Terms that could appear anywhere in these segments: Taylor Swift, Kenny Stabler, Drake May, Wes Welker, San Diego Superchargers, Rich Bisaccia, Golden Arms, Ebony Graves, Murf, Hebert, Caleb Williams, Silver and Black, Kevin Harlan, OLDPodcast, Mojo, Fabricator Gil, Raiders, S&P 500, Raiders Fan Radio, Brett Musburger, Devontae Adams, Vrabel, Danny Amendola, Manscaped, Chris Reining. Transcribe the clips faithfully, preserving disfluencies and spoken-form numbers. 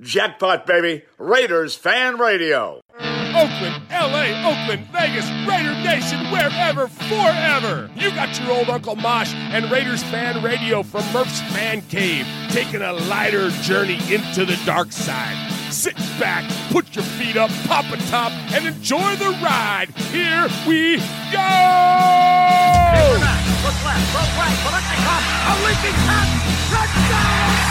Jackpot, baby. Raiders Fan Radio. Oakland, L A, Oakland, Vegas, Raider Nation, wherever, forever. You got your old Uncle Mosh and Raiders Fan Radio from Murph's Man Cave, taking a lighter journey into the dark side. Sit back, put your feet up, pop a top, and enjoy the ride. Here we go! We're back. Look left, look right, Kolesnikov, a leaping pass, touchdown!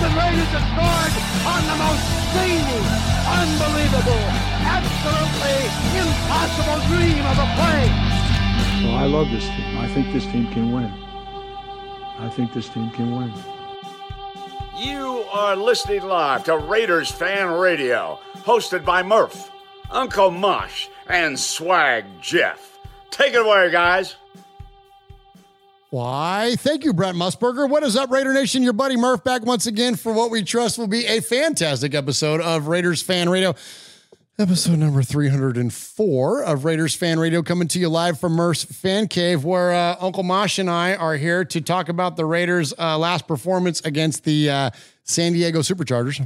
The Raiders have scored on the most seamless, unbelievable, absolutely impossible dream of a play. Well, I love this team. I think this team can win. I think this team can win. You are listening live to Raiders Fan Radio, hosted by Murph, Uncle Mosh, and Swag Jeff. Take it away, guys. Why, thank you, Brett Musburger. What is up, Raider Nation? Your buddy Murph back once again for what we trust will be a fantastic episode of Raiders Fan Radio. Episode number three hundred four of Raiders Fan Radio, coming to you live from Murph's Fan Cave, where uh, Uncle Mosh and I are here to talk about the Raiders' uh, last performance against the uh, San Diego Superchargers.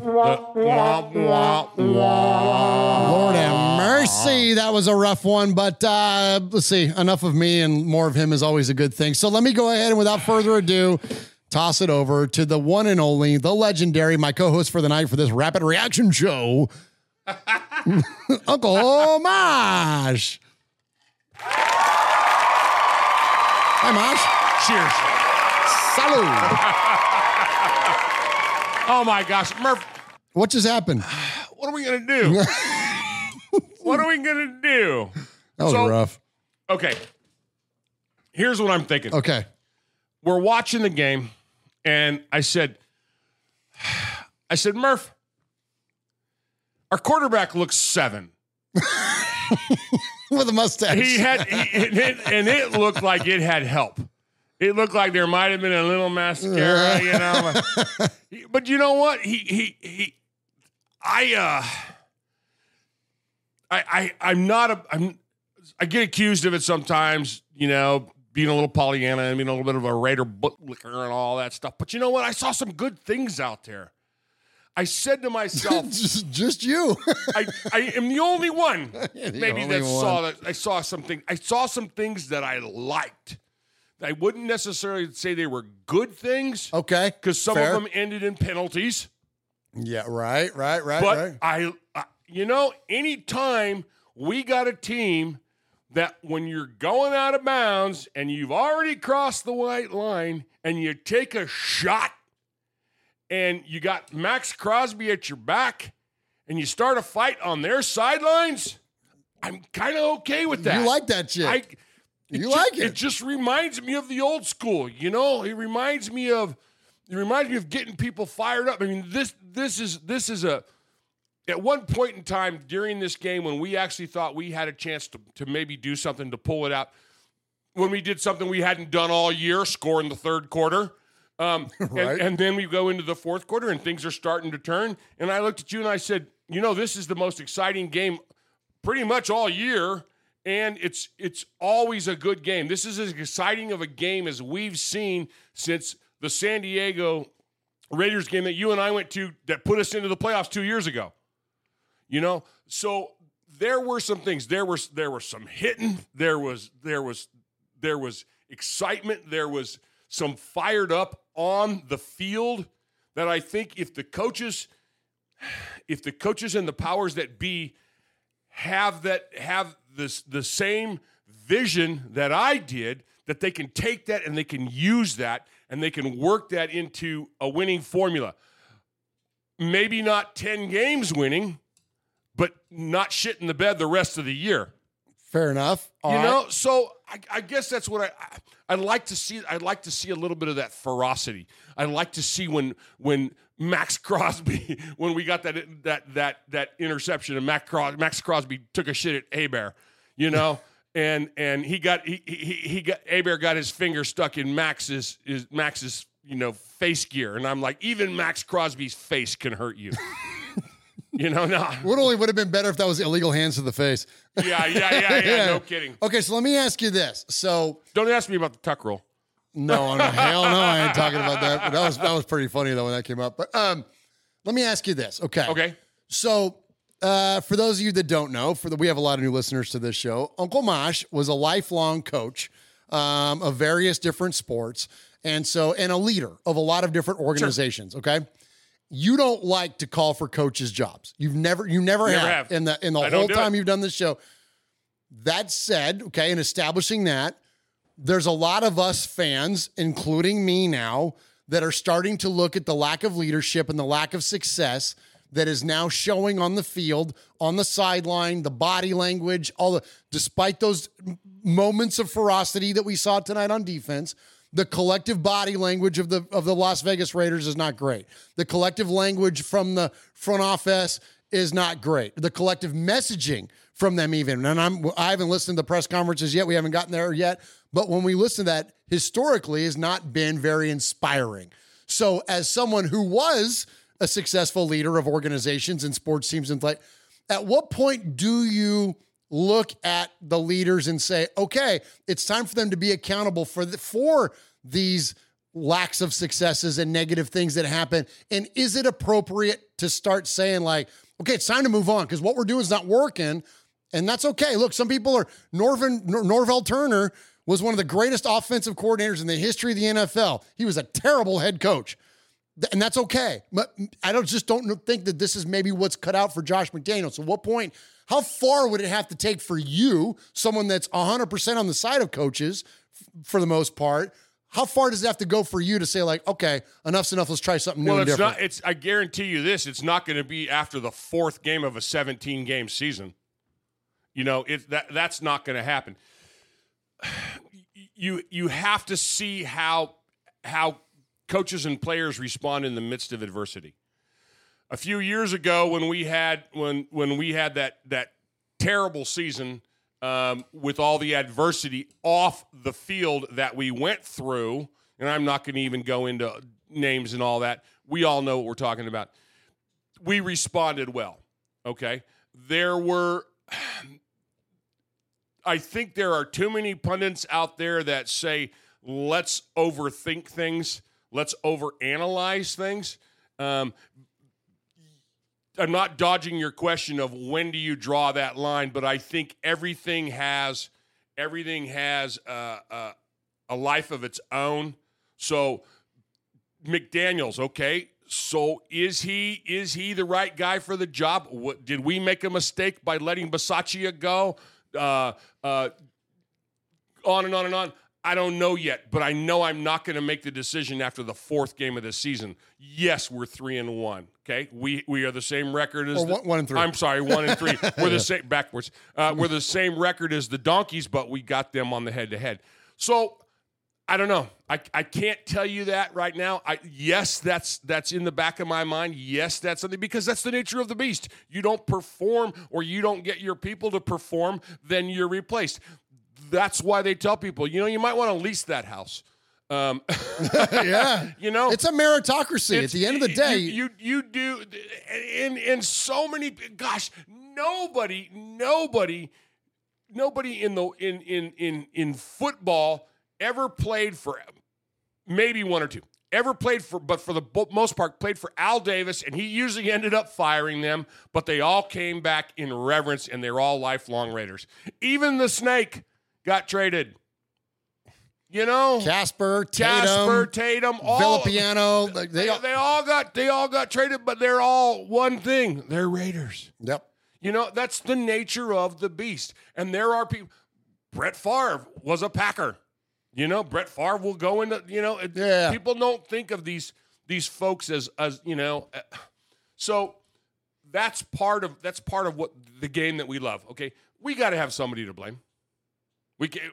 Lord have mercy, that was a rough one, but uh, let's see. Enough of me and more of him is always a good thing. So let me go ahead and without further ado, toss it over to the one and only, the legendary, my co-host for the night for this rapid reaction show, Uncle Mosh. Hi, Mosh. Cheers. Salud. Oh my gosh, Murph. What just happened? What are we gonna do? What are we gonna do? That was so rough. Okay. Here's what I'm thinking. Okay. We're watching the game, and I said, I said, Murph, our quarterback looks seven. With a mustache. He had, he, and, it, and it looked like it had help. It looked like there might have been a little mascara, you know. But, but you know what? He, he, he. I, uh, I, I, I'm not a. I'm. I get accused of it sometimes, you know, being a little Pollyanna, and being a little bit of a Raider bootlicker and all that stuff. But you know what? I saw some good things out there. I said to myself, just, just you. I, I am the only one. The maybe only that one. saw that I saw something. I saw some things that I liked. I wouldn't necessarily say they were good things. Okay, because some Fair. of them ended in penalties. Yeah, right, right, right. But right. I, I, you know, anytime we got a team that when you're going out of bounds and you've already crossed the white line and you take a shot. And you got Max Crosby at your back, and you start a fight on their sidelines, I'm kind of okay with that. You like that shit. I, you just, like it. It just reminds me of the old school, you know? It reminds me of it reminds me of getting people fired up. I mean, this this is this is a at one point in time during this game when we actually thought we had a chance to, to maybe do something to pull it out, when we did something we hadn't done all year, score in the third quarter. Um, right. and, and then we go into the fourth quarter and things are starting to turn. And I looked at you and I said, you know, this is the most exciting game pretty much all year. And it's it's always a good game. This is as exciting of a game as we've seen since the San Diego Raiders game that you and I went to that put us into the playoffs two years ago. You know, so there were some things. There was there was some hitting. There was there was there was excitement. There was some fired up on the field that I think if the coaches, if the coaches and the powers that be have that have. This, the same vision that I did, that they can take that and they can use that and they can work that into a winning formula. Maybe not ten games winning, but not shit in the bed the rest of the year. Fair enough. All you know, right. so I, I guess that's what I, I I'd like to see. I'd like to see a little bit of that ferocity. I'd like to see when when Max Crosby, when we got that that that that interception and Max Crosby, Max Crosby took a shit at Hebert, you know, and and he got he he he got Hebert got his finger stuck in Max's is Max's you know face gear, and I'm like, even Max Crosby's face can hurt you. You know, no. Nah. Would only would have been better if that was illegal hands to the face. Yeah, yeah, yeah, yeah. yeah. No kidding. Okay, so let me ask you this. So don't ask me about the tuck roll. No, no, hell no, I ain't talking about that. But that was that was pretty funny though when that came up. But um, let me ask you this. Okay. Okay. So uh, for those of you that don't know, for the, we have a lot of new listeners to this show. Uncle Mosh was a lifelong coach um, of various different sports, and so and a leader of a lot of different organizations. Sure. Okay. You don't like to call for coaches' jobs. You've never, you never, never have. have in the in the I whole do time it. You've done this show. That said, okay, in establishing that, there's a lot of us fans, including me now, that are starting to look at the lack of leadership and the lack of success that is now showing on the field, on the sideline, the body language, all the despite those moments of ferocity that we saw tonight on defense. The collective body language of the of the Las Vegas Raiders is not great. The collective language from the front office is not great. The collective messaging from them even, and I'm, I haven't listened to the press conferences yet. We haven't gotten there yet. But when we listen to that, historically has not been very inspiring. So as someone who was a successful leader of organizations and sports teams and like, at what point do you look at the leaders and say, okay, it's time for them to be accountable for the, for these lacks of successes and negative things that happen? And is it appropriate to start saying like, okay, it's time to move on because what we're doing is not working, and that's okay. Look, some people are Norvin, Nor- Norvell Turner was one of the greatest offensive coordinators in the history of the N F L. He was a terrible head coach. And that's okay. But I don't just don't think that this is maybe what's cut out for Josh McDaniels. So what point, how far would it have to take for you, someone that's one hundred percent on the side of coaches f- for the most part, how far does it have to go for you to say like, okay, enough's enough, let's try something new well, and it's different? Not, it's, I guarantee you this, it's not going to be after the fourth game of a seventeen-game season. You know, it, that that's not going to happen. You you have to see how how – coaches and players respond in the midst of adversity. A few years ago, when we had when when we had that that terrible season um, with all the adversity off the field that we went through, and I'm not going to even go into names and all that. We all know what we're talking about. We responded well. Okay, there were. I think there are too many pundits out there that say, "Let's overthink things." Let's overanalyze things. Um, I'm not dodging your question of when do you draw that line, but I think everything has everything has a, a, a life of its own. So McDaniels, okay. So is he is he the right guy for the job? What, did we make a mistake by letting Bisaccia go? Uh, uh, on and on and on. I don't know yet, but I know I'm not going to make the decision after the fourth game of the season. Yes, we're three and one. Okay, we we are the same record as or one, the, one and three. I'm sorry, one and three. We're the same backwards. Uh, we're the same record as the Donkeys, but we got them on the head to head. So I don't know. I I can't tell you that right now. I yes, that's that's in the back of my mind. Yes, that's something because that's the nature of the beast. You don't perform or you don't get your people to perform, then you're replaced. That's why they tell people, you know, you might want to lease that house. Um, yeah, you know, it's a meritocracy. It's, at the end of the day, you you, you do, and and so many. Gosh, nobody, nobody, nobody in the in in in in football ever played for, maybe one or two ever played for, but for the most part played for Al Davis, and he usually ended up firing them. But they all came back in reverence, and they're all lifelong Raiders. Even the Snake got traded. You know, Casper, Tatum, Casper, Tatum, all, Villapiano. They, they, all, they all got they all got traded, but they're all one thing: they're Raiders. Yep. You know, that's the nature of the beast. And there are people. Brett Favre was a Packer. You know, Brett Favre will go into. You know, yeah. People don't think of these these folks as as you know. So that's part of that's part of what the game that we love. Okay, we got to have somebody to blame. We can't.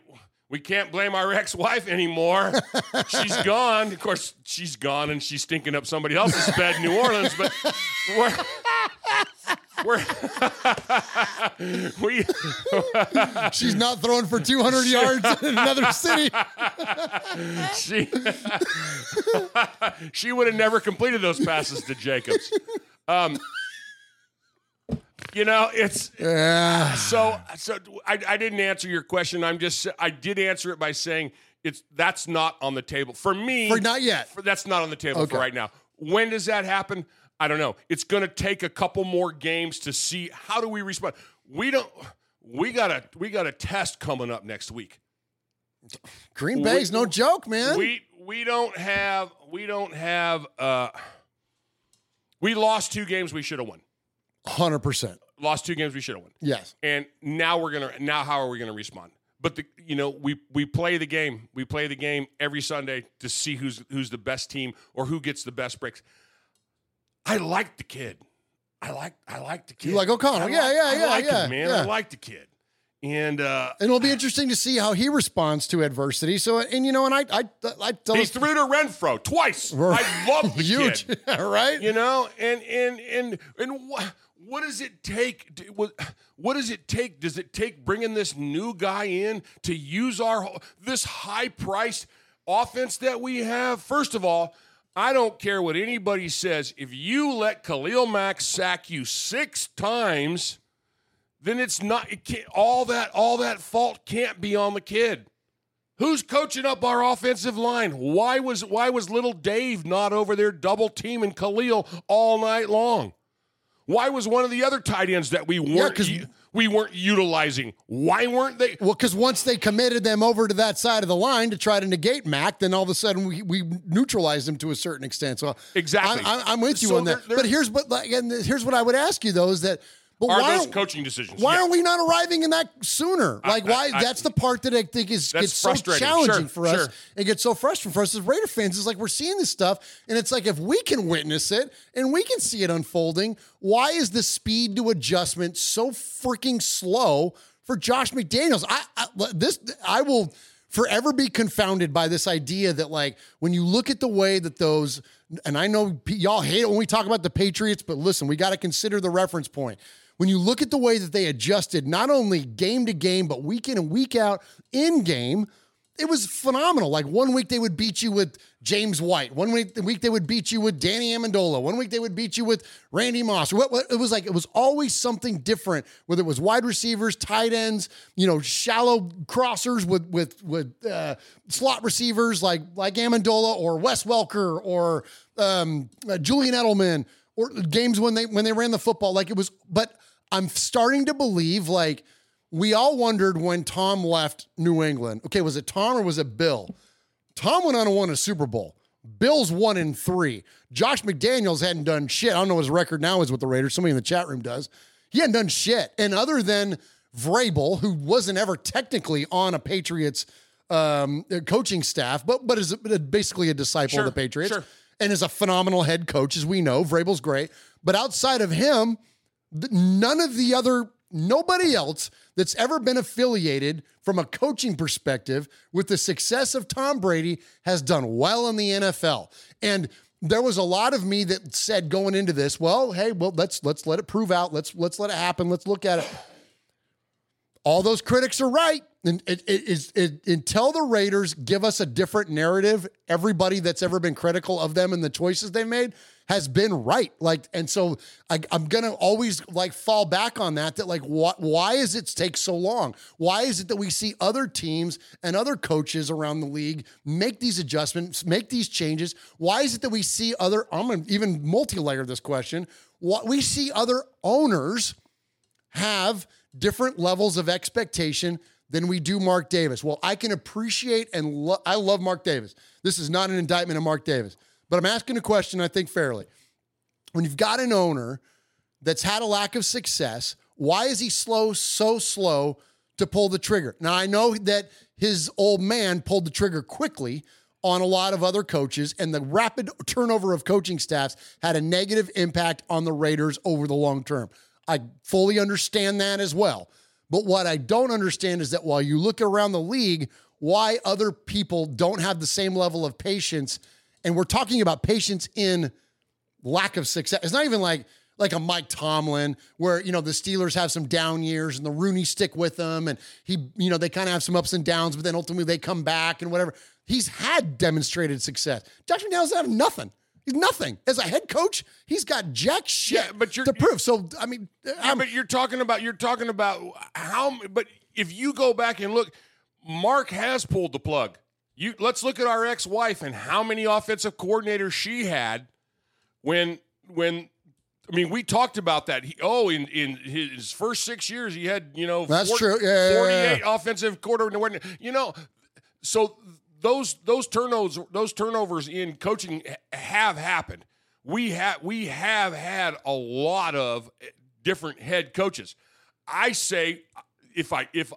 We can't blame our ex-wife anymore. She's gone. Of course, she's gone, and she's stinking up somebody else's bed in New Orleans. But we're, we're we she's not throwing for two hundred yards in another city. she she would have never completed those passes to Jacobs. Um, You know, it's yeah. so. So I, I didn't answer your question. I'm just. I did answer it by saying it's that's not on the table for me. For not yet. For, that's not on the table okay. for right now. When does that happen? I don't know. It's going to take a couple more games to see how do we respond. We don't. We got a. We got a test coming up next week. Green Bay's we, no joke, man. We we don't have. We don't have. Uh, we lost two games we should have won. one hundred percent. Lost two games we should have won. Yes. And now we're going to now how are we going to respond? But the, you know, we we play the game. We play the game every Sunday to see who's who's the best team or who gets the best breaks. I like the kid. I like I like the kid. You like O'Connell. I yeah, like, yeah, I yeah, like yeah, him, man. Yeah. I like the kid. And uh, and it'll be interesting to see how he responds to adversity. So and you know, and I I I tell he threw to Renfrow twice. I love the huge, kid. Right? You know, and and and and what What does it take? What, what does it take? Does it take bringing this new guy in to use our this high-priced offense that we have? First of all, I don't care what anybody says. If you let Khalil Mack sack you six times, then it's not it can't, all that all that fault can't be on the kid. Who's coaching up our offensive line? Why was why was little Dave not over there double teaming Khalil all night long? Why was one of the other tight ends that we weren't yeah, we weren't utilizing? Why weren't they? Well, because once they committed them over to that side of the line to try to negate Mac, then all of a sudden we, we neutralized them to a certain extent. So exactly, I, I, I'm with you so on that. But here's but like, and here's what I would ask you though is that. But are why those coaching decisions? Why yeah. aren't we not arriving in that sooner? Like I, why? I, that's I, the part that I think is gets so challenging sure, for us. Sure. It gets so frustrating for us as Raider fans. It's like we're seeing this stuff, and it's like if we can witness it and we can see it unfolding, why is the speed to adjustment so freaking slow for Josh McDaniels? I, I this I will forever be confounded by this idea that like when you look at the way that those, and I know y'all hate it when we talk about the Patriots, but listen, we got to consider the reference point. When you look at the way that they adjusted, not only game to game, but week in and week out in game, it was phenomenal. Like one week they would beat you with James White. One week, the week they would beat you with Danny Amendola. One week they would beat you with Randy Moss. What, what, it was like, it was always something different, whether it was wide receivers, tight ends, you know, shallow crossers with, with, with uh, slot receivers like, like Amendola or Wes Welker or um, uh, Julian Edelman. Or games when they when they ran the football, like it was, but I'm starting to believe, like, we all wondered when Tom left New England. Okay, was it Tom or was it Bill? Tom went on and won a Super Bowl. Bill's one in three. Josh McDaniels hadn't done shit. I don't know what his record now is with the Raiders. Somebody in the chat room does. He hadn't done shit. And other than Vrabel, who wasn't ever technically on a Patriots um, coaching staff, but but is basically a disciple sure, of the Patriots. Sure. And is a phenomenal head coach, as we know. Vrabel's great. But outside of him, none of the other, nobody else that's ever been affiliated from a coaching perspective with the success of Tom Brady has done well in the N F L. And there was a lot of me that said going into this, well, hey, well, let's let's let it prove out. Let's let's let it happen. Let's look at it. All those critics are right. And it is until the Raiders give us a different narrative, everybody that's ever been critical of them and the choices they made has been right. Like, and so I, I'm going to always like fall back on that, that like, wh- why is it take so long? Why is it that we see other teams and other coaches around the league make these adjustments, make these changes? Why is it that we see other, I'm going to even multi-layer this question. What we see other owners have different levels of expectation than we do Mark Davis. Well, I can appreciate and lo- I love Mark Davis. This is not an indictment of Mark Davis, but I'm asking a question, I think fairly. When you've got an owner that's had a lack of success, why is he slow, so slow to pull the trigger? Now, I know that his old man pulled the trigger quickly on a lot of other coaches, and the rapid turnover of coaching staffs had a negative impact on the Raiders over the long term. I fully understand that as well. But what I don't understand is that while you look around the league, why other people don't have the same level of patience. And we're talking about patience in lack of success. It's not even like, like a Mike Tomlin where, you know, the Steelers have some down years and the Rooney stick with them. And he, you know, they kind of have some ups and downs, but then ultimately they come back and whatever. He's had demonstrated success. Josh McDaniels doesn't have nothing. He's nothing. As a head coach, he's got jack shit yeah, but you're, to prove. So, I mean. Yeah, but you're talking about, you're talking about how, but if you go back and look, Mark has pulled the plug. You Let's look at our ex-wife and how many offensive coordinators she had when, when I mean, we talked about that. He, oh, in, in his first six years, he had, you know, That's forty, true. Yeah, forty-eight yeah, yeah. offensive coordinators. You know, so. Those those turnovers those turnovers in coaching have happened. We have we have had a lot of different head coaches. I say if I if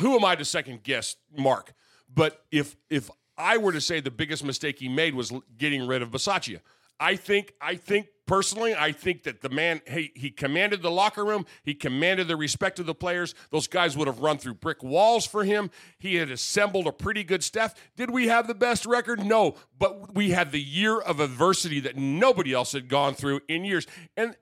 who am I to second guess Mark? But if if I were to say the biggest mistake he made was getting rid of Bisaccia. I think I think personally I think that the man he he commanded the locker room. He commanded the respect of the players. Those guys would have run through brick walls for him. He had assembled a pretty good staff. Did we have the best record? No, but we had the year of adversity that nobody else had gone through in years, and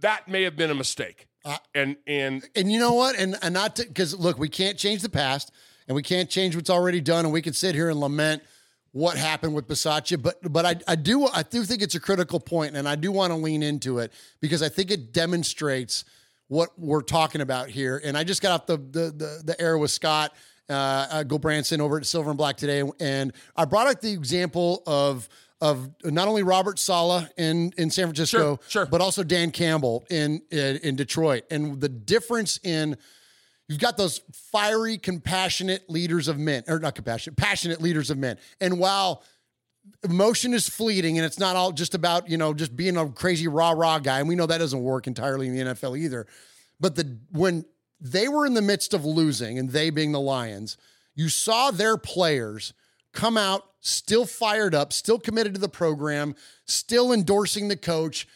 that may have been a mistake. Uh, and and and you know what? And and not because look, we can't change the past, and we can't change what's already done, and we can sit here and lament what happened with Bisaccia, but but I I do I do think it's a critical point, and I do want to lean into it because I think it demonstrates what we're talking about here. And I just got off the the the, the air with Scott uh, uh, Gilbranson over at Silver and Black today, and I brought up the example of of not only Robert Saleh in in San Francisco, sure, sure. but also Dan Campbell in, in in Detroit, and the difference in. You've got those fiery, compassionate leaders of men, or not compassionate, passionate leaders of men. And while emotion is fleeting and it's not all just about, you know, just being a crazy rah-rah guy, and we know that doesn't work entirely in the N F L either, but the when they were in the midst of losing, and they being the Lions, you saw their players come out still fired up, still committed to the program, still endorsing the coach,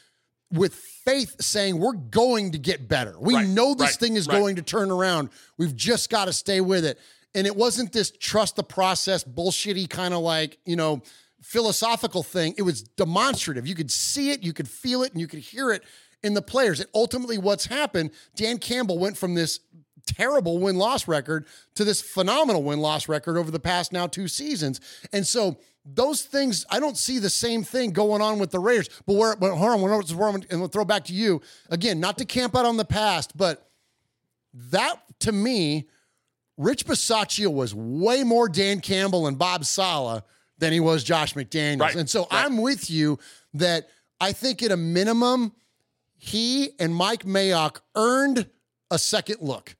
with faith saying, we're going to get better. We right, know this right, thing is right. going to turn around. We've just got to stay with it. And it wasn't this trust the process, bullshitty kind of like, you know, philosophical thing. It was demonstrative. You could see it, you could feel it, and you could hear it in the players. And ultimately what's happened, Dan Campbell went from this terrible win-loss record to this phenomenal win-loss record over the past now two seasons. And so those things, I don't see the same thing going on with the Raiders. But where, but Harm, and we'll throw back to you again, not to camp out on the past, but that to me, Rich Bisaccia was way more Dan Campbell and Bob Saleh than he was Josh McDaniels. Right, and so right. I'm with you that I think at a minimum, he and Mike Mayock earned a second look.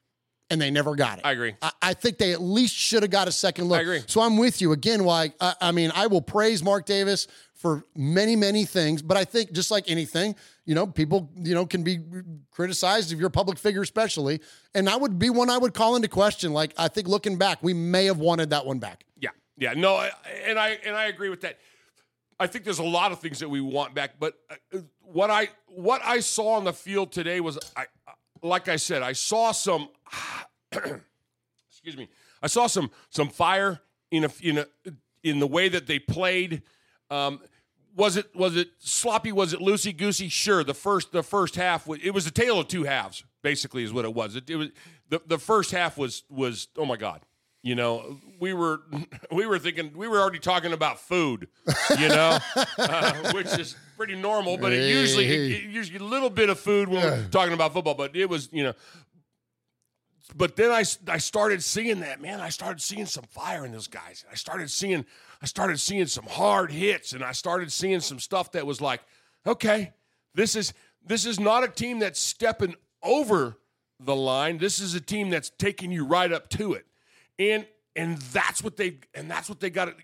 And they never got it. I agree. I, I think they at least should have got a second look. I agree. So I'm with you. Again, why? I, I mean, I will praise Mark Davis for many, many things, but I think just like anything, you know, people, you know, can be criticized if you're a public figure especially. And that would be one I would call into question. Like, I think looking back, we may have wanted that one back. Yeah. Yeah. No, I, and I and I agree with that. I think there's a lot of things that we want back, but what I what I saw on the field today was, I like I said, I saw some... excuse me. I saw some some fire in a, in a, in the way that they played. Um, was it was it sloppy? Was it loosey goosey? Sure. The first the first half was, it was a tale of two halves. Basically, is what it was. It, it was the the first half was was oh my God. You know, we were we were thinking we were already talking about food, you know, uh, which is pretty normal. But it usually it, it usually a little bit of food when we're talking about football. But it was, you know. But then I, I started seeing that, man. I started seeing some fire in those guys. I started seeing I started seeing some hard hits, and I started seeing some stuff that was like, okay, this is this is not a team that's stepping over the line. This is a team that's taking you right up to it. And and that's what they and that's what they got to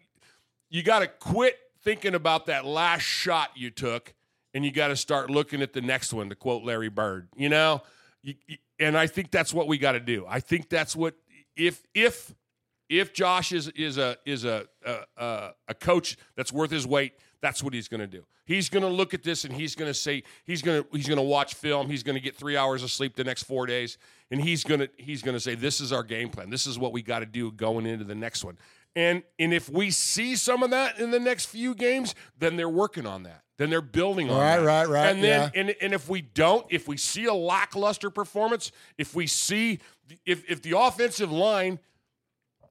you got to quit thinking about that last shot you took, and you got to start looking at the next one. To quote Larry Bird, you know, you, you, and I think that's what we got to do. I think that's what if if if Josh is is a is a a, a coach that's worth his weight, that's what he's going to do. He's going to look at this and he's going to say he's going to he's going to watch film. He's going to get three hours of sleep the next four days, and he's going to he's going to say this is our game plan. This is what we got to do going into the next one. And and if we see some of that in the next few games, then they're working on that. Then they're building on right, that. Right, right, right. And then yeah. and and if we don't, if we see a lackluster performance, if we see if if the offensive line,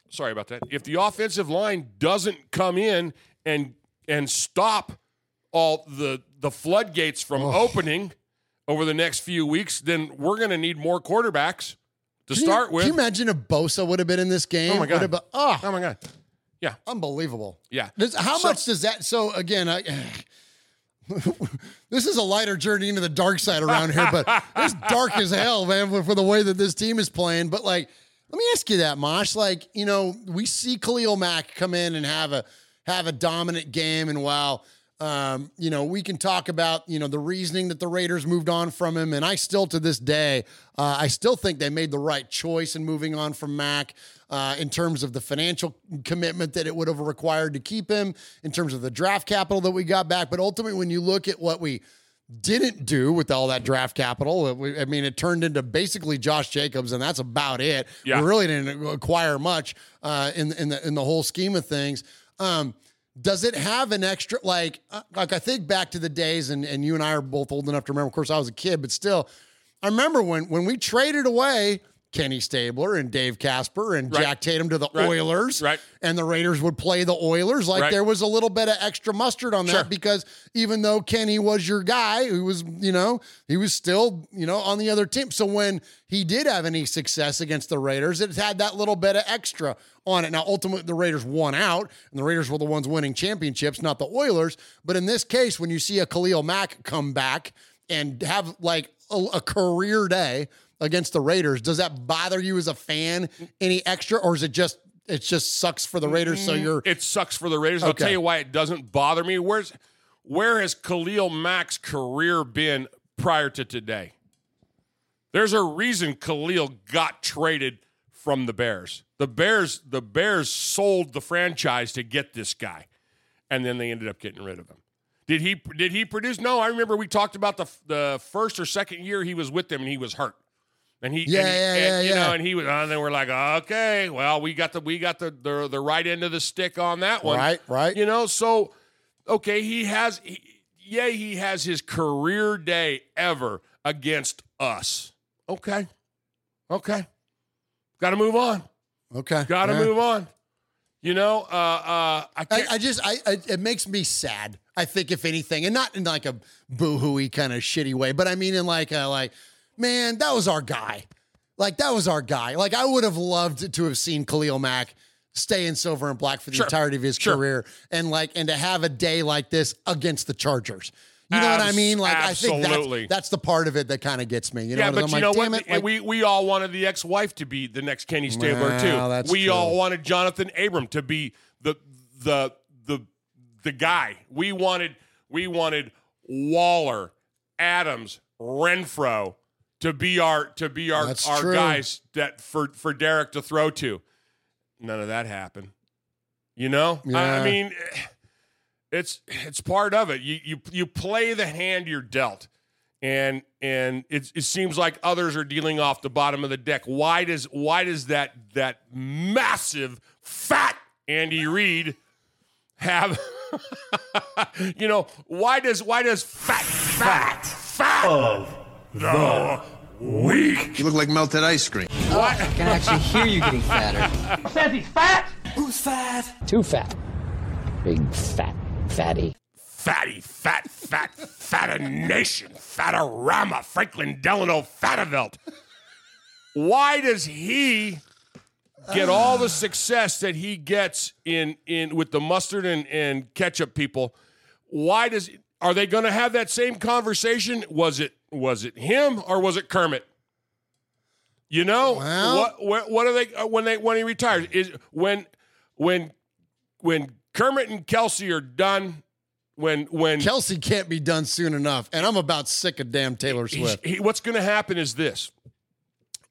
sorry about that, if the offensive line doesn't come in and and stop all the the floodgates from oh. opening over the next few weeks, then we're going to need more quarterbacks to can start you, with. Can you imagine if Bosa would have been in this game? Oh, my God. Been, oh. oh, my God. Yeah. Unbelievable. Yeah. Does, how so, much does that... So, again, I, this is a lighter journey into the dark side around here, but it's dark as hell, man, for the way that this team is playing. But, like, let me ask you that, Mosh. Like, you know, we see Khalil Mack come in and have a have a dominant game, and wow... Um, you know, we can talk about, you know, the reasoning that the Raiders moved on from him. And I still, to this day, uh, I still think they made the right choice in moving on from Mac uh, in terms of the financial commitment that it would have required to keep him, in terms of the draft capital that we got back. But ultimately, when you look at what we didn't do with all that draft capital, it, I mean, it turned into basically Josh Jacobs, and that's about it. Yeah. We really didn't acquire much uh, in, in the, in the whole scheme of things. Um, Does it have an extra, like, uh, like I think back to the days, and, and you and I are both old enough to remember, of course I was a kid, but still, I remember when, when we traded away Kenny Stabler and Dave Casper and right. Jack Tatum to the right. Oilers, right. and the Raiders would play the Oilers, like right. there was a little bit of extra mustard on that sure. because even though Kenny was your guy, who was, you know, he was still, you know, on the other team. So when he did have any success against the Raiders, it had that little bit of extra on it. Now, ultimately, the Raiders won out, and the Raiders were the ones winning championships, not the Oilers. But in this case, when you see a Khalil Mack come back and have, like, a, a career day against the Raiders, does that bother you as a fan any extra, or is it just it just sucks for the Raiders, so you're... It sucks for the Raiders. Okay. I'll tell you why it doesn't bother me. Where's Where has Khalil Mack's career been prior to today? There's a reason Khalil got traded from the Bears. The Bears, the Bears sold the franchise to get this guy, and then they ended up getting rid of him. Did he did he produce? No, I remember we talked about the the first or second year he was with them, and he was hurt, and he yeah and he, yeah, and, yeah you yeah. know, and he was, and then we're like, okay, well we got the we got the the, the right end of the stick on that one, right, right, you know, so okay, he has, he, yeah, he has his career day ever against us, okay, okay. Got to move on. Okay. Got to yeah. move on. You know, uh, uh, I, can't. I I just, I, I, it makes me sad. I think if anything, and not in like a boo-hooey kind of shitty way, but I mean in like, a, like, man, that was our guy. Like that was our guy. Like I would have loved to have seen Khalil Mack stay in Silver and Black for the sure. entirety of his sure. career, and like, and to have a day like this against the Chargers. You know Abs- what I mean? Like absolutely. I think that's, that's the part of it that kind of gets me. You know, yeah, but I'm you like, know what? It, like, we we all wanted the ex-wife to be the next Kenny Stabler well, too. That's we true. all wanted Jonathan Abram to be the the the the guy. We wanted we wanted Waller, Adams, Renfrow to be our to be our, our guys that for for Derek to throw to. None of that happened. You know? Yeah. I, I mean. It's it's part of it. You you you play the hand you're dealt, and and it it seems like others are dealing off the bottom of the deck. Why does why does that that massive fat Andy Reid have? you know why does why does fat fat fat, fat of the weak. You look like melted ice cream. Oh, I can actually hear you getting fatter. Says he's fat. Who's fat? Too fat. Big fat fatty. Fatty, fat, fat, fatter nation, Fatorama, Franklin Delano, Fattervelt. Why does he get all the success that he gets in in with the mustard and, and ketchup people? Why does are they going to have that same conversation? Was it was it him or was it Kermit? You know, well, what, what what are they when they when he retires is when when when Kermit and Kelsey are done. When when Kelsey can't be done soon enough, and I'm about sick of damn Taylor Swift. He, what's going to happen is this.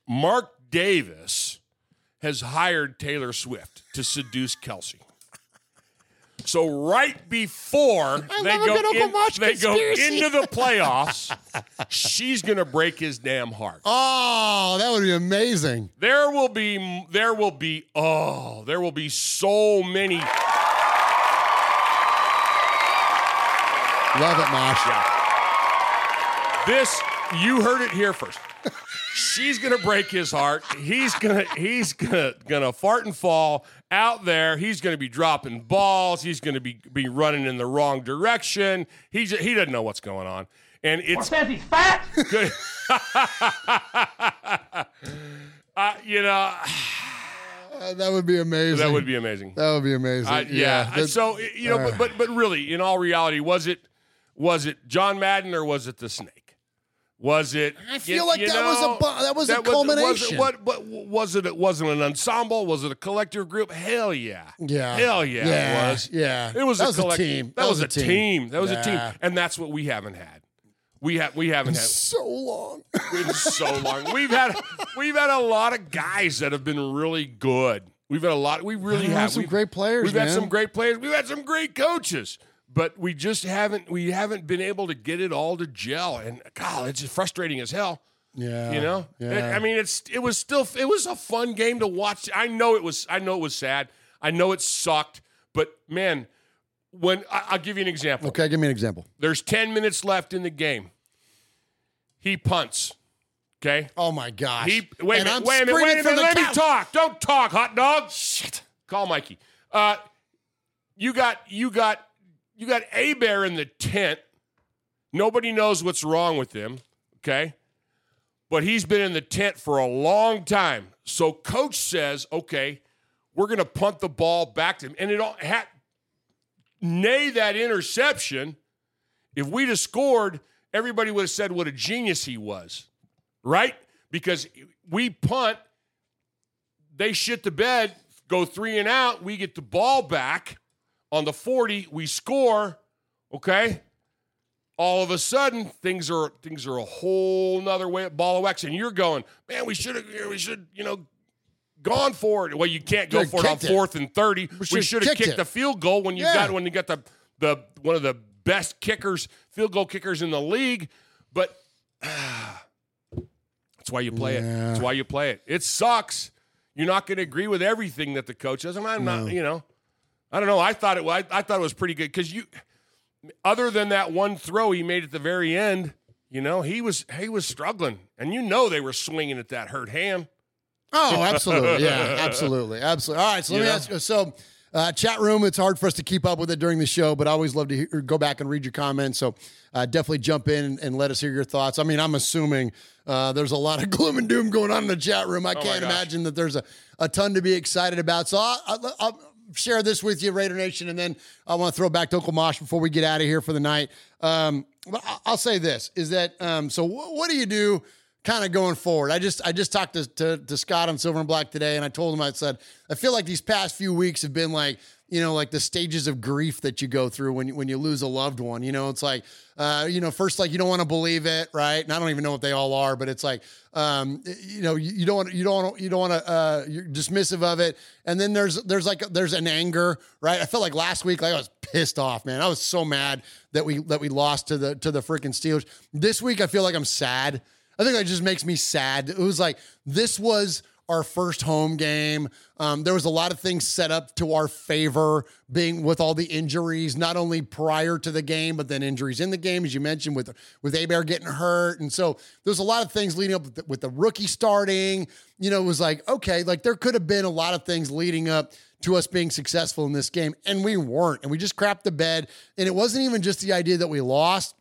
Mark Davis has hired Taylor Swift to seduce Kelsey. So right before they go, in, they go into the playoffs, she's going to break his damn heart. Oh, that would be amazing. There will be, there will be, oh, there will be so many... Love it, Mosh. Yeah. This, you heard it here first. She's gonna break his heart. He's gonna, he's gonna, gonna fart and fall out there. He's gonna be dropping balls. He's gonna be be running in the wrong direction. He he doesn't know what's going on, and it's says he's fat. Good. uh, you know. Uh, that would be amazing. That would be amazing. That would be amazing. Uh, yeah. yeah. So you know, uh, but, but but really, in all reality, was it? Was it John Madden or was it the snake? Was it? I feel you, like you that, know, was a, that was that a was a culmination. Was it, what, what was it? It wasn't an ensemble. Was it a collective group? Hell yeah. Yeah. Hell yeah. yeah. It was. Yeah. It was, that a, was collect- a team. That, that was, was a team. team. That was yeah. a team. And that's what we haven't had. We have we haven't in had so long. Been so long. We've had we've had a lot of guys that have been really good. We've had a lot. We really have some we've, great players. We've man. had some great players. We've had some great coaches. But we just haven't we haven't been able to get it all to gel, and God, it's just frustrating as hell. Yeah, you know. Yeah. It, I mean, it's it was still it was a fun game to watch. I know it was. I know it was sad. I know it sucked. But man, when I, I'll give you an example. Okay, give me an example. There's ten minutes left in the game. He punts. Okay. Oh my gosh. He, wait and a minute. I'm wait a minute. Wait a minute. Let couch. me talk. Don't talk, hot dog. Shit. Call Mikey. Uh, you got. You got. You got Hebert in the tent. Nobody knows what's wrong with him, okay? But he's been in the tent for a long time. So coach says, okay, we're going to punt the ball back to him. And it all had, nay that interception, if we'd have scored, everybody would have said what a genius he was, right? Because we punt, they shit the bed, go three and out, we get the ball back. On the forty, we score, okay? All of a sudden, things are things are a whole nother way, ball of wax, and you're going, man, we should have, we should, you know, gone for it. Well, you can't go for it on fourth and thirty. We should have kicked the field goal when you got when you got the the one of the best kickers, field goal kickers in the league. But uh, that's why you play it. That's why you play it. It sucks. You're not going to agree with everything that the coach does. And I'm not, you know. I don't know. I thought it. I, I thought it was pretty good because you, other than that one throw he made at the very end, you know, he was he was struggling, and you know they were swinging at that hurt hand. Oh, absolutely, yeah, absolutely, absolutely. All right, so let yeah. me ask you. So, uh, chat room, it's hard for us to keep up with it during the show, but I always love to hear, go back and read your comments. So, uh, definitely jump in and, and let us hear your thoughts. I mean, I'm assuming uh, there's a lot of gloom and doom going on in the chat room. I oh can't imagine that there's a, a ton to be excited about. So, I, I, I share this with you, Raider Nation, and then I want to throw back to Uncle Mosh before we get out of here for the night. Um, but I'll say this, is that, um, so w- what do you do kind of going forward? I just I just talked to, to to Scott on Silver and Black today, and I told him, I said, I feel like these past few weeks have been like, you know, like the stages of grief that you go through when you, when you lose a loved one. You know, it's like, uh, you know, first, like, you don't want to believe it, right? And I don't even know what they all are, but it's like, um, you know, you, you don't, you don't, you don't want to, uh, you're dismissive of it. And then there's, there's like, there's an anger, right? I felt like last week, like I was pissed off, man. I was so mad that we, that we lost to the, to the freaking Steelers. This week, I feel like I'm sad. I think that just makes me sad. It was like, this was our first home game. Um, there was a lot of things set up to our favor, being with all the injuries, not only prior to the game, but then injuries in the game, as you mentioned, with with Hebert getting hurt. And so there's a lot of things leading up with the, with the rookie starting. You know, it was like, okay, like there could have been a lot of things leading up to us being successful in this game, and we weren't. And we just crapped the bed. And it wasn't even just the idea that we lost.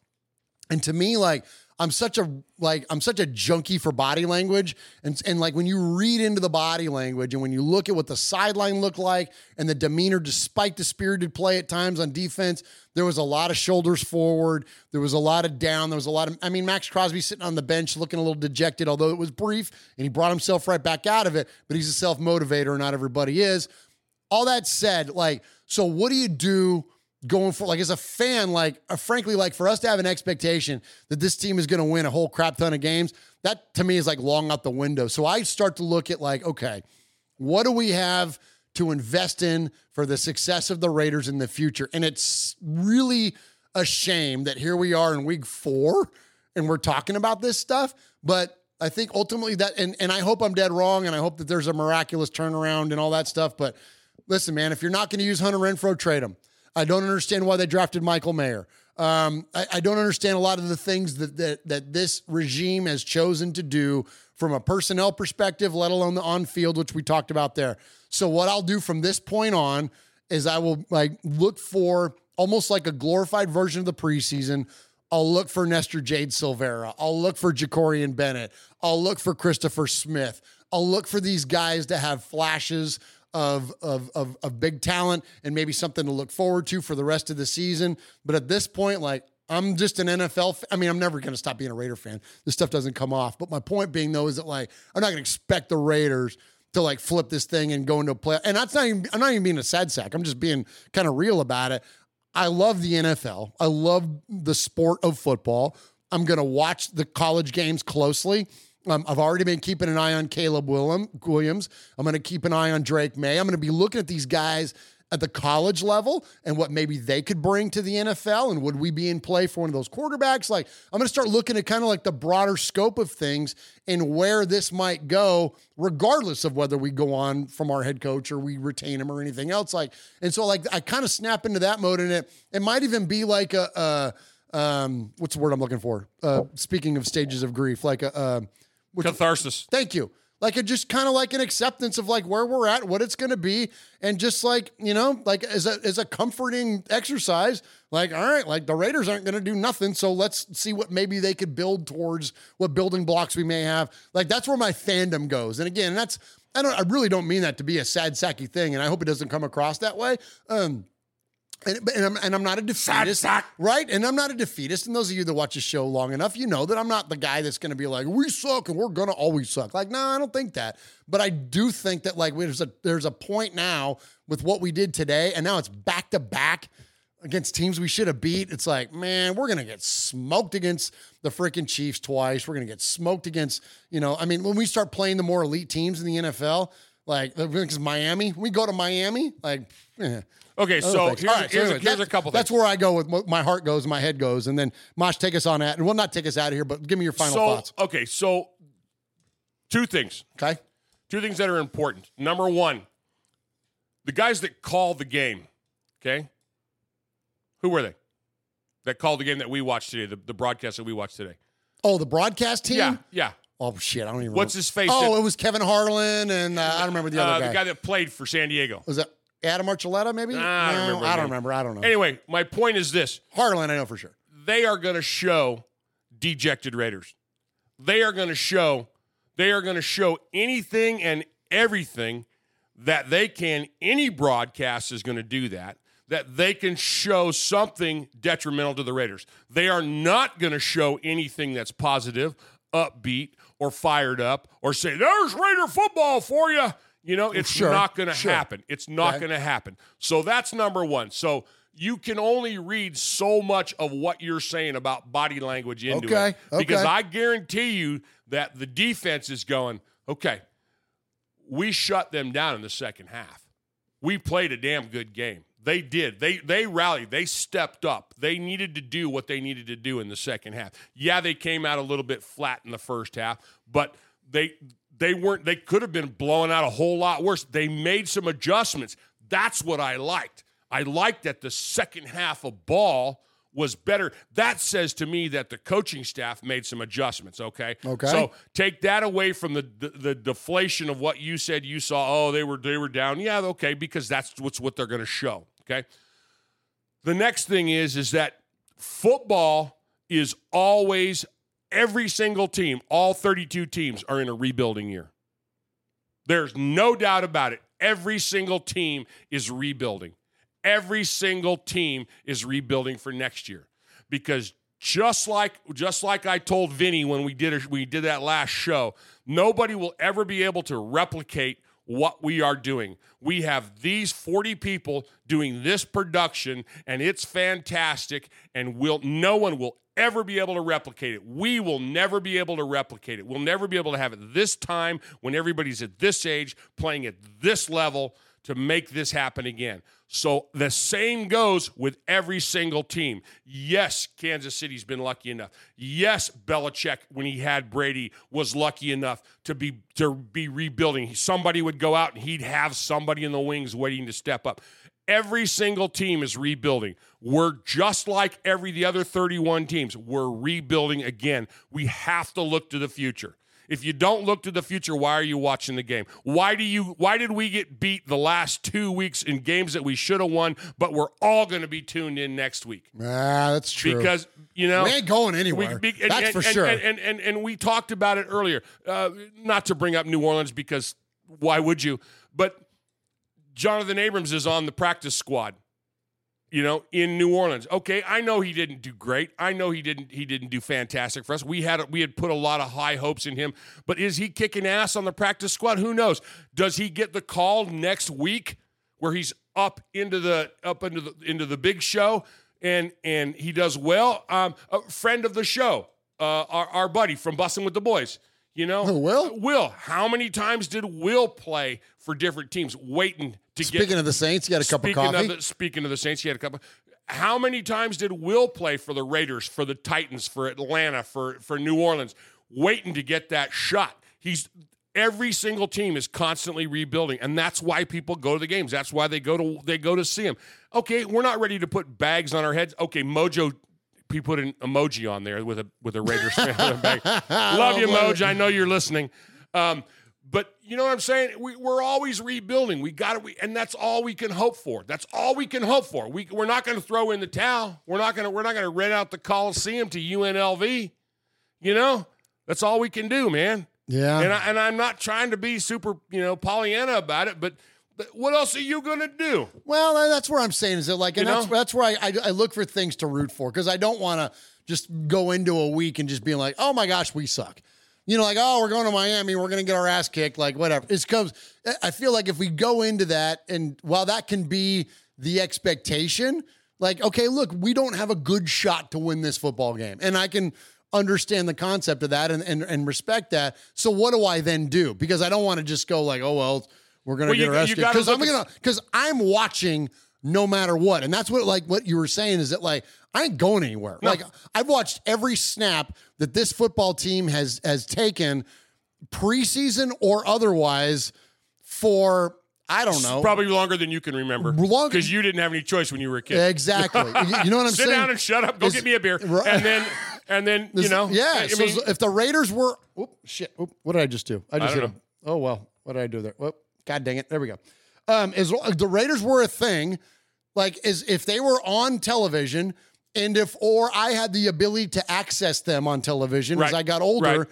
And to me, like, I'm such a like I'm such a junkie for body language, and and like when you read into the body language and when you look at what the sideline looked like and the demeanor, despite the spirited play at times on defense, there was a lot of shoulders forward, there was a lot of down, there was a lot of I mean Max Crosby sitting on the bench looking a little dejected, although it was brief, and he brought himself right back out of it. But he's a self-motivator, and not everybody is. All that said, like, so what do you do going for, like, as a fan, like, uh, frankly, like, for us to have an expectation that this team is going to win a whole crap ton of games, that to me is like long out the window. So I start to look at, like, okay, what do we have to invest in for the success of the Raiders in the future? And it's really a shame that here we are in week four and we're talking about this stuff. But I think ultimately that, and, and I hope I'm dead wrong, and I hope that there's a miraculous turnaround and all that stuff. But listen, man, if you're not going to use Hunter Renfrow, trade him. I don't understand why they drafted Michael Mayer. Um, I, I don't understand a lot of the things that, that that this regime has chosen to do from a personnel perspective, let alone the on-field, which we talked about there. So what I'll do from this point on is I will like look for almost like a glorified version of the preseason. I'll look for Nestor Jade Silvera. I'll look for Jacorian Bennett. I'll look for Christopher Smith. I'll look for these guys to have flashes Of, of of of big talent and maybe something to look forward to for the rest of the season. But at this point, like, I'm just an N F L fan. I mean, I'm never going to stop being a Raider fan. This stuff doesn't come off. But my point being, though, is that, like, I'm not going to expect the Raiders to, like, flip this thing and go into a play. And that's not even, I'm not even being a sad sack. I'm just being kind of real about it. I love the N F L. I love the sport of football. I'm going to watch the college games closely. Um, I've already been keeping an eye on Caleb Williams. I'm going to keep an eye on Drake May. I'm going to be looking at these guys at the college level and what maybe they could bring to the N F L, and would we be in play for one of those quarterbacks? Like, I'm going to start looking at kind of like the broader scope of things and where this might go, regardless of whether we go on from our head coach or we retain him or anything else. Like, and so like I kind of snap into that mode, and it it might even be like a, a um what's the word I'm looking for? Uh, speaking of stages of grief, like a. a Which, catharsis. Thank you. Like, a, just kind of like an acceptance of, like, where we're at, what it's going to be, and just, like, you know, like, as a as a comforting exercise, like, all right, like, the Raiders aren't going to do nothing, so let's see what maybe they could build towards, what building blocks we may have. Like, that's where my fandom goes. And again, that's I don't I really don't mean that to be a sad sacky thing, and I hope it doesn't come across that way. Um, And, and, I'm, and I'm not a defeatist, suck, suck. right? And I'm not a defeatist. And those of you that watch the show long enough, you know that I'm not the guy that's going to be like, we suck and we're going to always suck. Like, no, nah, I don't think that. But I do think that, like, there's a, there's a point now with what we did today, and now it's back-to-back against teams we should have beat. It's like, man, we're going to get smoked against the freaking Chiefs twice. We're going to get smoked against, you know, I mean, when we start playing the more elite teams in the N F L, like, because Miami, we go to Miami, like, eh. Okay, so here's, right, here's, so here's a couple things. That's where I go with my heart goes, my head goes, and then Mosh, take us on that. And we'll not take us out of here, but give me your final so, thoughts. Okay, so two things. Okay. Two things that are important. Number one, the guys that call the game, okay, who were they that called the game that we watched today, the, the broadcast that we watched today? Oh, the broadcast team? Yeah, yeah. Oh, shit, I don't even What's remember. What's his face? Oh, that, it was Kevin Harlan, and uh, I don't remember the other uh, guy. The guy that played for San Diego. Was that Adam Archuleta, maybe? Nah, no, I, don't remember I don't remember. I don't know. Anyway, my point is this. Harlan, I know for sure. They are going to show dejected Raiders. They are going to show, they are going to show anything and everything that they can. Any broadcast is going to do that, that they can show something detrimental to the Raiders. They are not going to show anything that's positive, upbeat, or fired up, or say, there's Raider football for you. You know, it's sure, not going to sure. happen. It's not okay. going to happen. So that's number one. So you can only read so much of what you're saying about body language into okay. it. Because okay. I guarantee you that the defense is going, okay, we shut them down in the second half. We played a damn good game. They did. They they rallied. They stepped up. They needed to do what they needed to do in the second half. Yeah, they came out a little bit flat in the first half, but they they weren't, they could have been blowing out a whole lot worse. They made some adjustments. That's what I liked. I liked that the second half of ball was better. That says to me that the coaching staff made some adjustments, okay? Okay. So take that away from the the, the deflation of what you said you saw. Oh, they were they were down. Yeah, okay, because that's what's what they're going to show, okay? The next thing is is that football is always, every single team, all thirty-two teams are in a rebuilding year. There's no doubt about it. Every single team is rebuilding. Every single team is rebuilding for next year, because just like just like I told Vinny when we did a, we did that last show, nobody will ever be able to replicate what we are doing. We have these forty people doing this production, and it's fantastic, and we'll, no one will ever be able to replicate it. We will never be able to replicate it. We'll never be able to have it this time when everybody's at this age playing at this level to make this happen again. So the same goes with every single team. Yes, Kansas City's been lucky enough. Yes, Belichick, when he had Brady, was lucky enough to be to be rebuilding. Somebody would go out and he'd have somebody in the wings waiting to step up. Every single team is rebuilding. We're just like every the other thirty-one teams. We're rebuilding again. We have to look to the future. If you don't look to the future, why are you watching the game? Why do you? Why did we get beat the last two weeks in games that we should have won, but we're all going to be tuned in next week? Ah, that's true. Because, you know, we ain't going anywhere. We, and, that's and, for and, sure. And and, and and we talked about it earlier. Uh, not to bring up New Orleans, because why would you? But Jonathan Abrams is on the practice squad, you know, in New Orleans. Okay, I know he didn't do great. I know he didn't he didn't do fantastic for us. We had we had put a lot of high hopes in him, but is he kicking ass on the practice squad? Who knows? Does he get the call next week where he's up into the up into the into the big show and and he does well? Um, a friend of the show, uh, our our buddy from Bussin' with the Boys. You know, oh, Will? Will. How many times did Will play for different teams waiting to speaking get... Speaking of the Saints, he had a cup of coffee. Of the, speaking of the Saints, he had a cup of... How many times did Will play for the Raiders, for the Titans, for Atlanta, for, for New Orleans, waiting to get that shot? He's... Every single team is constantly rebuilding, and that's why people go to the games. That's why they go to they go to see him. Okay, we're not ready to put bags on our heads. Okay, Mojo... He put an emoji on there with a with a Raiders fan on the back. Love you, Moj. I know you're listening, um, but you know what I'm saying. We, we're always rebuilding. We got it. We, and that's all we can hope for. That's all we can hope for. We we're not going to throw in the towel. We're not going to we're not going to rent out the Coliseum to U N L V. You know, that's all we can do, man. Yeah. And I, and I'm not trying to be super, you know, Pollyanna about it, but. What else are you going to do? Well, that's where I'm saying is that, like, and that's, that's where I, I, I look for things to root for, because I don't want to just go into a week and just be like, oh, my gosh, we suck. You know, like, oh, we're going to Miami. We're going to get our ass kicked, like, whatever. It's comes. I feel like if we go into that, and while that can be the expectation, like, okay, look, we don't have a good shot to win this football game. And I can understand the concept of that and, and, and respect that. So what do I then do? Because I don't want to just go like, oh, well, we're going to well, get arrested because I'm going to, because I'm watching no matter what. And that's what, like what you were saying is that, like, I ain't going anywhere. No. Like, I've watched every snap that this football team has, has taken preseason or otherwise for, I don't know. It's probably longer than you can remember, because you didn't have any choice when you were a kid. Exactly. You know what I'm Sit saying? Sit down and shut up. Go is, get me a beer. Right. And then, and then, this, you know. Yeah. I, I so mean, if the Raiders were, oh, shit. Oop, what did I just do? I just I hit him. Oh, well, what did I do there? Whoop. God dang it. There we go. Um, as the Raiders were a thing, like is if they were on television, and if, or I had the ability to access them on television right. as I got older, right.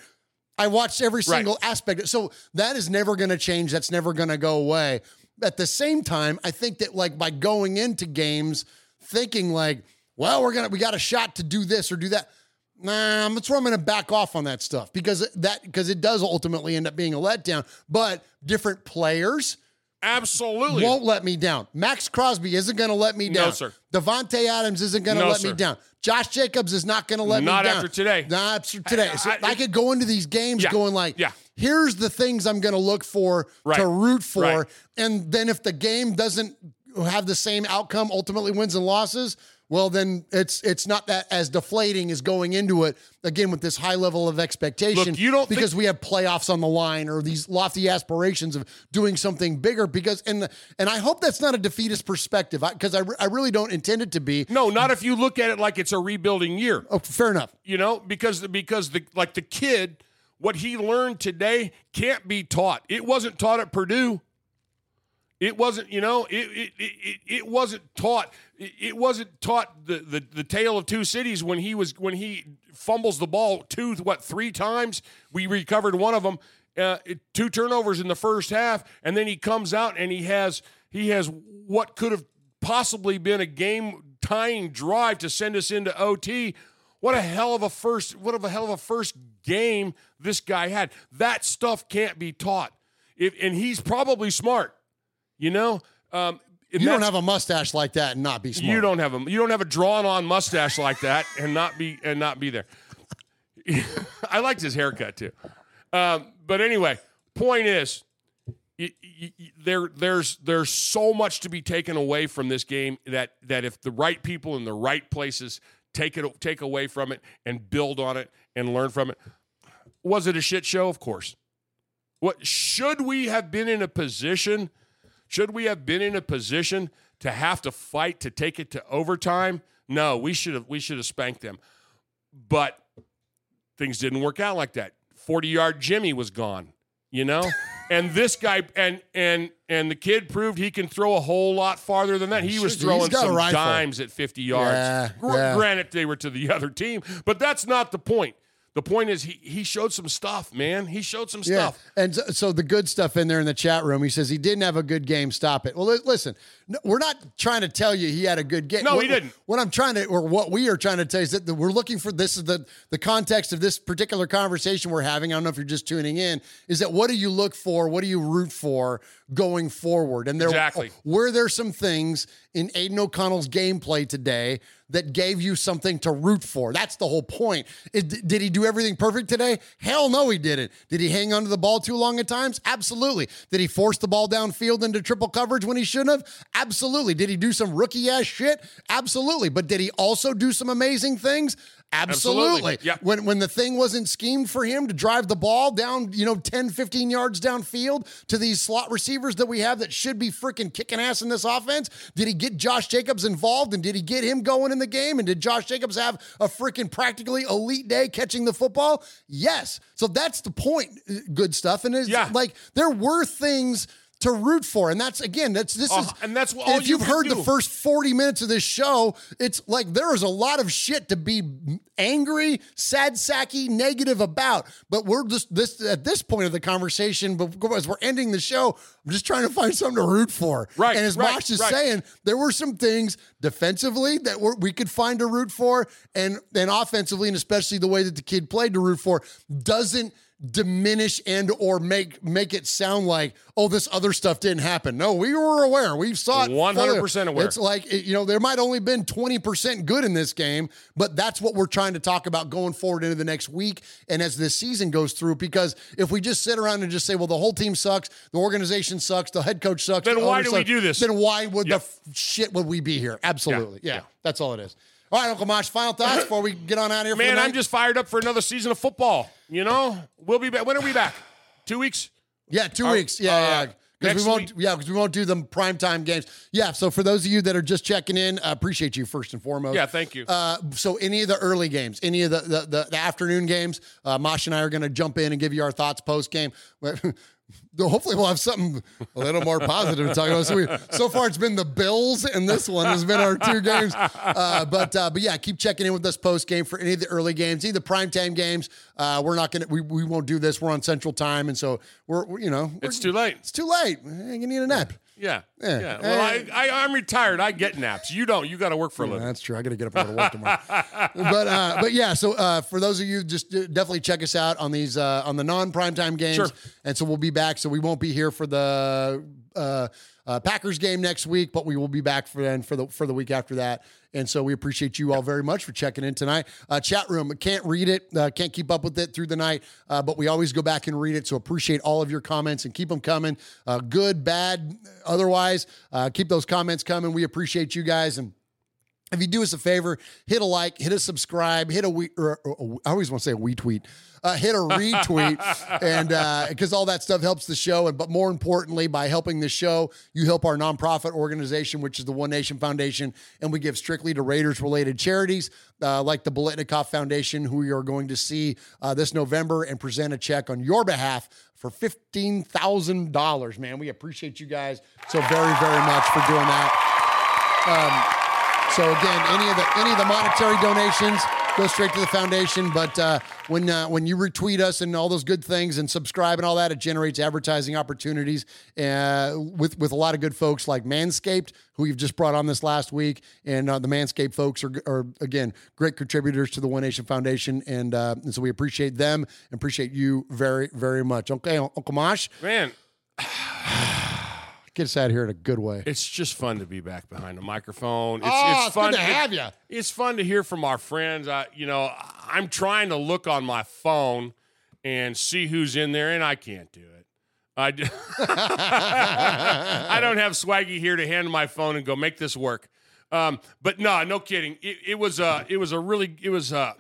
I watched every single right. aspect. So that is never going to change. That's never going to go away. At the same time, I think that, like, by going into games thinking like, well, we're going to, we got a shot to do this or do that. Nah, that's where I'm going to back off on that stuff, because that because it does ultimately end up being a letdown. But different players absolutely won't let me down. Max Crosby isn't going to let me down. No, sir. Devontae Adams isn't going to no, let sir. me down. Josh Jacobs is not going to let not me down. Not after today. Not after today. So I, I, I could go into these games yeah, going like, yeah. here's the things I'm going to look for right. to root for. Right. And then if the game doesn't have the same outcome, ultimately wins and losses, well, then it's it's not that as deflating as going into it, again, with this high level of expectation. Look, you don't because think- we have playoffs on the line or these lofty aspirations of doing something bigger. Because and the, and I hope that's not a defeatist perspective, because I, I, re- I really don't intend it to be. No, not if you look at it like it's a rebuilding year. Oh, fair enough. You know, because because the like the kid, what he learned today can't be taught. It wasn't taught at Purdue. It wasn't, you know, it it it, it wasn't taught. It wasn't taught the, the the tale of two cities when he was when he fumbles the ball two what three times. We recovered one of them, uh, two turnovers in the first half, and then he comes out and he has he has what could have possibly been a game tying drive to send us into O T. What a hell of a first! What a hell of a first game this guy had. That stuff can't be taught. If and he's probably smart. You know, um, you don't have a mustache like that and not be smart. You don't have a you don't have a drawn-on mustache like that and not be and not be there. I liked his haircut too, um, but anyway, point is, you, you, there there's there's so much to be taken away from this game that that if the right people in the right places take it take away from it and build on it and learn from it. Was it a shit show? Of course. What should we have been in a position? Should we have been in a position to have to fight to take it to overtime? No, we should have we should have spanked them. But things didn't work out like that. forty-yard Jimmy was gone, you know? And this guy and and and the kid proved he can throw a whole lot farther than that. He was throwing some dimes at fifty yards. Yeah, Gr- yeah. Granted, they were to the other team, but that's not the point. The point is he he showed some stuff, man. He showed some stuff. Yeah. And so, so the good stuff in there in the chat room, he says he didn't have a good game. Stop it. Well, li- listen, no, we're not trying to tell you he had a good game. No, what, he didn't. What I'm trying to, or what we are trying to tell you is that we're looking for, this is the, the context of this particular conversation we're having. I don't know if you're just tuning in, is that what do you look for? What do you root for going forward? And there exactly. were there some things in Aiden O'Connell's gameplay today that gave you something to root for? That's the whole point. It, did he do everything perfect today? Hell no, he didn't. Did he hang onto the ball too long at times? Absolutely. Did he force the ball downfield into triple coverage when he shouldn't have? Absolutely. Did he do some rookie-ass shit? Absolutely. But did he also do some amazing things? Absolutely. Absolutely. Yep. When when the thing wasn't schemed for him to drive the ball down, you know, ten, fifteen yards downfield to these slot receivers that we have that should be freaking kicking ass in this offense, did he get Josh Jacobs involved and did he get him going in the game? And did Josh Jacobs have a freaking practically elite day catching the football? Yes. So that's the point, good stuff. And it's yeah. like there were things to root for. And that's, again, that's, this uh, is, and that's what all if you've heard do. the first forty minutes of this show, it's like, there is a lot of shit to be angry, sad sacky, negative about, but we're just this at this point of the conversation, but as we're ending the show, I'm just trying to find something to root for. Right. And as right, Mosh is right. saying, there were some things defensively that were, we could find to root for, and and offensively, and especially the way that the kid played to root for, doesn't diminish and or make make it sound like, oh, this other stuff didn't happen. No, we were aware. We saw it. one hundred percent aware. It's like, you know, there might only been twenty percent good in this game, but that's what we're trying to talk about going forward into the next week and as this season goes through, because if we just sit around and just say, well, the whole team sucks, the organization sucks, the head coach sucks. Then the why do sucks, we do this? Then why would yep. the f- shit would we be here? Absolutely. Yeah. yeah. yeah. That's all it is. All right, Uncle Mosh, final thoughts before we get on out of here. Man, for I'm just fired up for another season of football. You know, we'll be back. When are we back? Two weeks? Yeah, two uh, weeks. Yeah, uh, yeah. Because we won't, yeah, because we won't do the primetime games. Yeah, so for those of you that are just checking in, I uh, appreciate you first and foremost. Yeah, thank you. Uh, so any of the early games, any of the the, the, the afternoon games, uh, Mosh and I are going to jump in and give you our thoughts post game. Hopefully we'll have something a little more positive to talk about. So, we, so far it's been the Bills and this one has been our two games. Uh, but uh, but yeah, keep checking in with us post game for any of the early games, either primetime games. Uh, we're not gonna we, we won't do this. We're on Central Time, and so we're, we're you know we're, it's too late. It's too late. You need a nap. Yeah, yeah. yeah. Well, I, I, I'm retired. I get naps. You don't. You got to work for a yeah, living. That's true. I got to get up and go to work tomorrow. but uh, but yeah. So uh, for those of you, just definitely check us out on these uh, on the non primetime games. Sure. And so we'll be back. So we won't be here for the uh, uh, Packers game next week, but we will be back for then for the for the week after that. And so we appreciate you all very much for checking in tonight. Uh, chat room, can't read it, uh, can't keep up with it through the night, uh, but we always go back and read it. So appreciate all of your comments and keep them coming. Uh, good, bad, otherwise, uh, keep those comments coming. We appreciate you guys. And If you do us a favor, hit a like, hit a subscribe, hit a, we- or, or, or, I always want to say a we tweet, uh, hit a retweet, and uh, because all that stuff helps the show. And but more importantly, by helping the show, you help our nonprofit organization, which is the One Nation Foundation, and we give strictly to Raiders-related charities uh, like the Biletnikoff Foundation, who you are going to see uh, this November and present a check on your behalf for fifteen thousand dollars. Man, we appreciate you guys so very, very much for doing that. Um, So again, any of the any of the monetary donations go straight to the foundation. But uh, when uh, when you retweet us and all those good things and subscribe and all that, it generates advertising opportunities uh, with with a lot of good folks like Manscaped, who we've just brought on this last week, and uh, the Manscaped folks are, are again great contributors to the One Nation Foundation, and uh, and so we appreciate them and appreciate you very very much. Okay, Uncle Mosh, man. Get us out of here in a good way. It's just fun to be back behind the microphone. It's, oh, it's, it's fun good to have you. It, it's fun to hear from our friends. I, you know, I'm trying to look on my phone and see who's in there, and I can't do it. I, do. I don't have Swaggy here to hand my phone and go make this work. Um, but no, no kidding. It, it was a, uh, it was a really, it was a. Uh,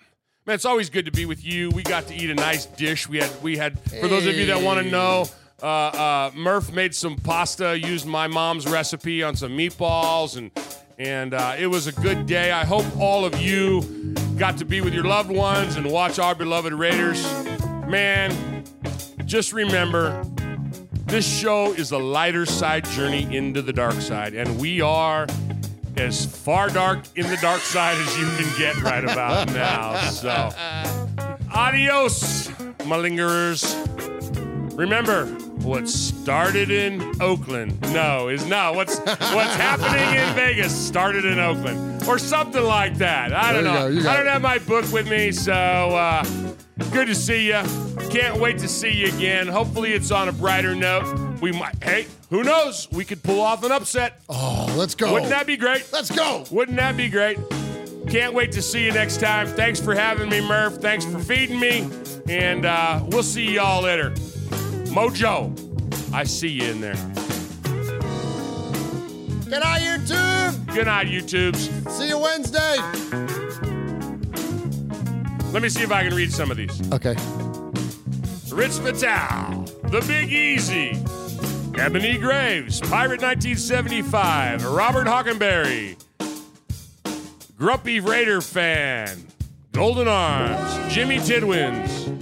man, it's always good to be with you. We got to eat a nice dish. We had, we had. For hey. Those of you that want to know. Uh, uh, Murph made some pasta, used my mom's recipe on some meatballs, and and uh, it was a good day. I hope all of you got to be with your loved ones and watch our beloved Raiders. Man, just remember, this show is a lighter side journey into the dark side, and we are as far dark in the dark side as you can get right about now. So, adios, my lingerers. Remember, what started in Oakland, no, is no. What's what's happening in Vegas started in Oakland or something like that. I don't know. I don't have my book with me, so uh, good to see you. Can't wait to see you again. Hopefully it's on a brighter note. We might, hey, who knows? We could pull off an upset. Oh, let's go. Wouldn't that be great? Let's go. Wouldn't that be great? Can't wait to see you next time. Thanks for having me, Murph. Thanks for feeding me. And uh, we'll see y'all later. Mojo, I see you in there. Good night, YouTube. Good night, YouTubes. See you Wednesday. Let me see if I can read some of these. Okay. Rich Bisaccia, The Big Easy, Ebony Graves, Pirate nineteen seventy-five, Robert Hockenberry, Grumpy Raider Fan, Golden Arms, Jimmy Tidwins.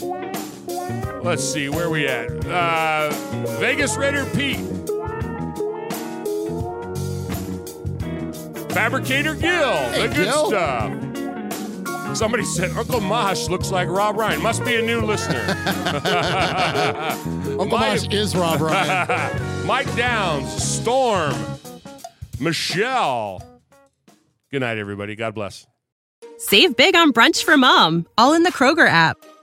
Let's see, where are we at? Uh, Vegas Raider Pete. Fabricator Gil. Hey, the good Gil. Stuff. Somebody said, Uncle Mosh looks like Rob Ryan. Must be a new listener. Uncle My, Mosh is Rob Ryan. Mike Downs. Storm. Michelle. Good night, everybody. God bless. Save big on brunch for mom. All in the Kroger app.